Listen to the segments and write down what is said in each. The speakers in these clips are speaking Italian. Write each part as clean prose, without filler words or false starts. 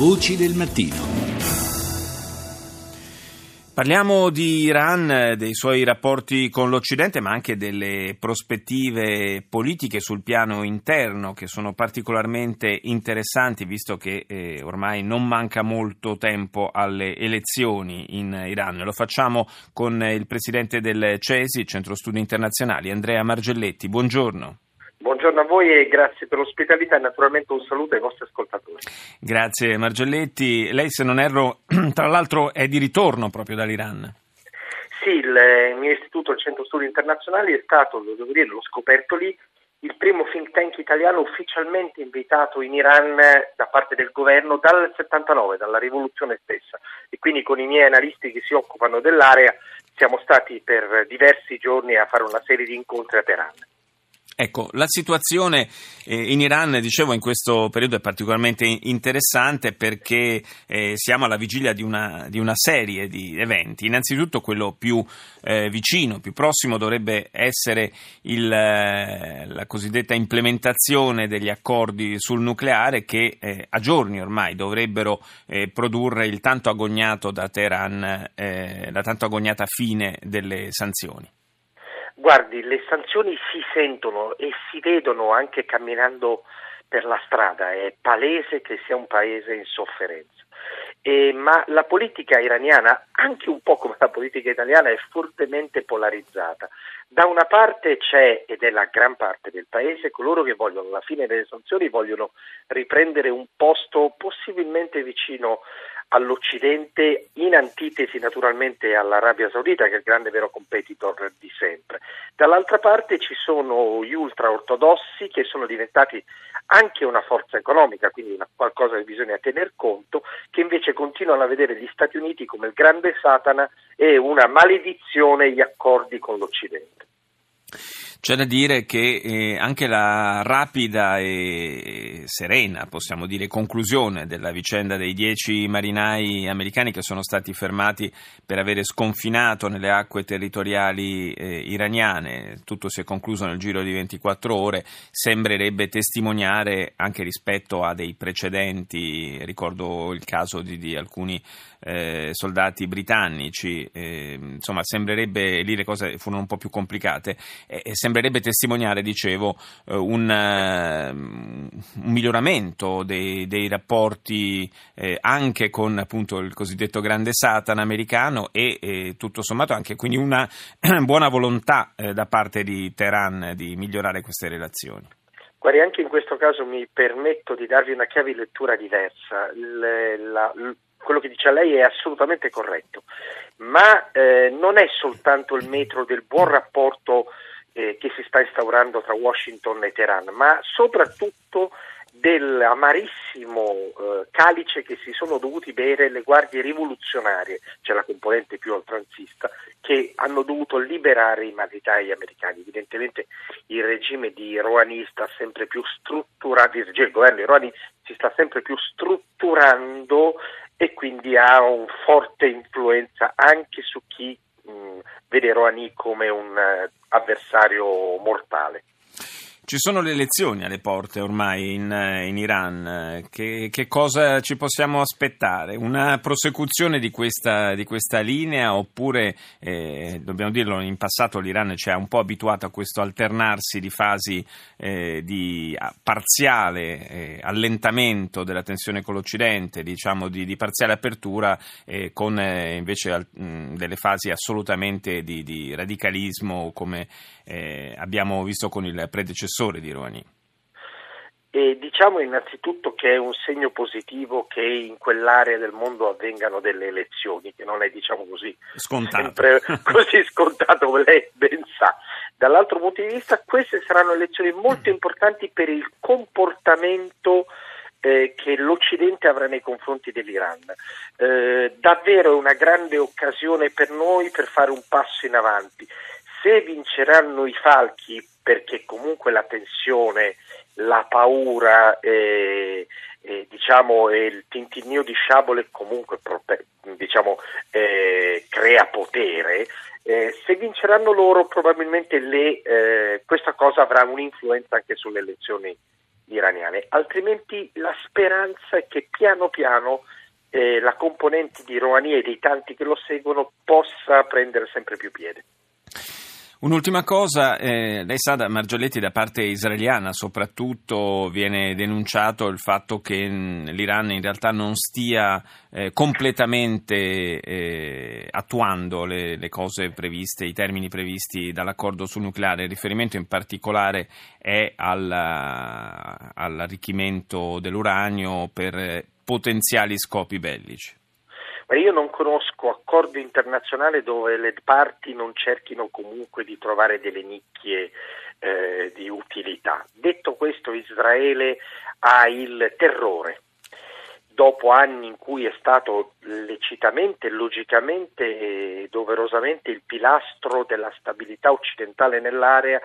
Voci del mattino. Parliamo di Iran, dei suoi rapporti con l'Occidente, ma anche delle prospettive politiche sul piano interno che sono particolarmente interessanti, visto che ormai non manca molto tempo alle elezioni in Iran. Lo facciamo con il presidente del CESI, Centro Studi Internazionali, Andrea Margelletti. Buongiorno. Buongiorno a voi e grazie per l'ospitalità e naturalmente un saluto ai vostri ascoltatori. Grazie Margelletti. Lei, se non erro, tra l'altro è di ritorno proprio dall'Iran. Sì, il mio istituto, il Centro Studi Internazionali, è stato, lo devo dire, l'ho scoperto lì, il primo think tank italiano ufficialmente invitato in Iran da parte del governo dal 79, dalla rivoluzione stessa. E quindi con i miei analisti che si occupano dell'area siamo stati per diversi giorni a fare una serie di incontri a Teheran. Ecco, la situazione in Iran, dicevo, in questo periodo è particolarmente interessante perché siamo alla vigilia di una serie di eventi. Innanzitutto quello più vicino, più prossimo dovrebbe essere la cosiddetta implementazione degli accordi sul nucleare che a giorni ormai dovrebbero produrre il tanto agognato da Teheran, la tanto agognata fine delle sanzioni. Guardi, le sanzioni si sentono e si vedono anche camminando per la strada, è palese che sia un paese in sofferenza, ma la politica iraniana, anche un po' come la politica italiana, è fortemente polarizzata. Da una parte c'è, ed è la gran parte del paese, coloro che vogliono la fine delle sanzioni, vogliono riprendere un posto possibilmente vicino all'Occidente, in antitesi naturalmente all'Arabia Saudita, che è il grande vero competitor di sempre. Dall'altra parte ci sono gli ultraortodossi che sono diventati anche una forza economica, quindi qualcosa che bisogna tener conto, che invece continuano a vedere gli Stati Uniti come il grande Satana e una maledizione gli accordi con l'Occidente. C'è da dire che anche la rapida e serena, possiamo dire, conclusione della vicenda dei 10 marinai americani che sono stati fermati per avere sconfinato nelle acque territoriali iraniane, tutto si è concluso nel giro di 24 ore, sembrerebbe testimoniare anche rispetto a dei precedenti. Ricordo il caso di alcuni soldati britannici, insomma sembrerebbe, lì le cose furono un po' più complicate, sembrerebbe testimoniare, dicevo, un miglioramento dei rapporti anche con appunto il cosiddetto grande Satana americano e tutto sommato anche quindi una buona volontà da parte di Teheran di migliorare queste relazioni. Guardi, anche in questo caso mi permetto di darvi una chiave di lettura diversa. Quello che dice lei è assolutamente corretto, ma non è soltanto il metro del buon rapporto che si sta instaurando tra Washington e Teheran, ma soprattutto dell'amarissimo calice che si sono dovuti bere le guardie rivoluzionarie, cioè la componente più oltranzista, che hanno dovuto liberare i maritai americani. Evidentemente il regime di Rouhani sta sempre più strutturato, il governo di Rouhani si sta sempre più strutturando e quindi ha un forte influenza anche su chi vede Rouhani come un avversario mortale. Ci sono le elezioni alle porte ormai in Iran, che cosa ci possiamo aspettare? Una prosecuzione di questa linea oppure, dobbiamo dirlo, in passato l'Iran ci ha un po' abituato a questo alternarsi di fasi di parziale allentamento della tensione con l'Occidente, diciamo di parziale apertura, con invece delle fasi assolutamente di radicalismo come abbiamo visto con il predecessore di Rouhani. E diciamo innanzitutto che è un segno positivo che in quell'area del mondo avvengano delle elezioni, che non è, diciamo così, sempre così scontato come lei ben sa. Dall'altro punto di vista, queste saranno elezioni molto importanti per il comportamento che l'Occidente avrà nei confronti dell'Iran. Davvero è una grande occasione per noi per fare un passo in avanti. Se vinceranno i falchi, perché comunque la tensione, la paura, il tintinnio di sciabole comunque crea potere, se vinceranno loro probabilmente questa cosa avrà un'influenza anche sulle elezioni iraniane, altrimenti la speranza è che piano piano la componente di Rouhani e dei tanti che lo seguono possa prendere sempre più piede. Un'ultima cosa, lei sa, da Margelletti, da parte israeliana soprattutto viene denunciato il fatto che l'Iran in realtà non stia completamente attuando le cose previste, i termini previsti dall'accordo sul nucleare. Il riferimento in particolare è all'arricchimento dell'uranio per potenziali scopi bellici. Io non conosco accordo internazionale dove le parti non cerchino comunque di trovare delle nicchie di utilità. Detto questo, Israele ha il terrore, dopo anni in cui è stato lecitamente, logicamente e doverosamente il pilastro della stabilità occidentale nell'area,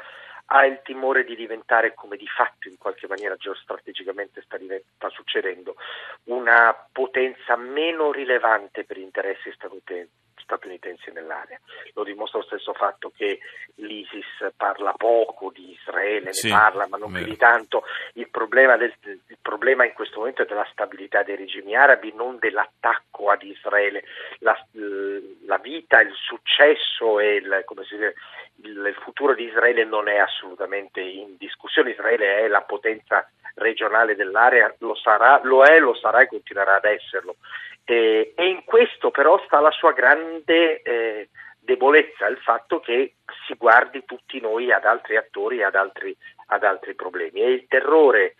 ha il timore di diventare, come di fatto in qualche maniera geostrategicamente sta succedendo, una potenza meno rilevante per interessi statunitensi nell'area. Lo dimostra lo stesso fatto che l'ISIS parla poco di Israele, sì, ne parla ma non più di tanto. Il problema in questo momento è della stabilità dei regimi arabi, non dell'attacco ad Israele. La vita, il successo e il futuro di Israele non è assolutamente in discussione. Israele è la potenza regionale dell'area, lo sarà e continuerà ad esserlo. E in questo però sta la sua grande debolezza, il fatto che si guardi tutti noi ad altri attori, ad altri problemi. E il terrore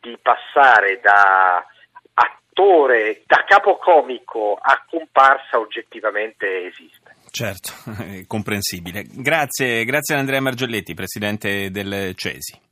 di passare da attore, da capocomico a comparsa oggettivamente esiste. Certo, comprensibile. Grazie Andrea Margelletti, presidente del CESI.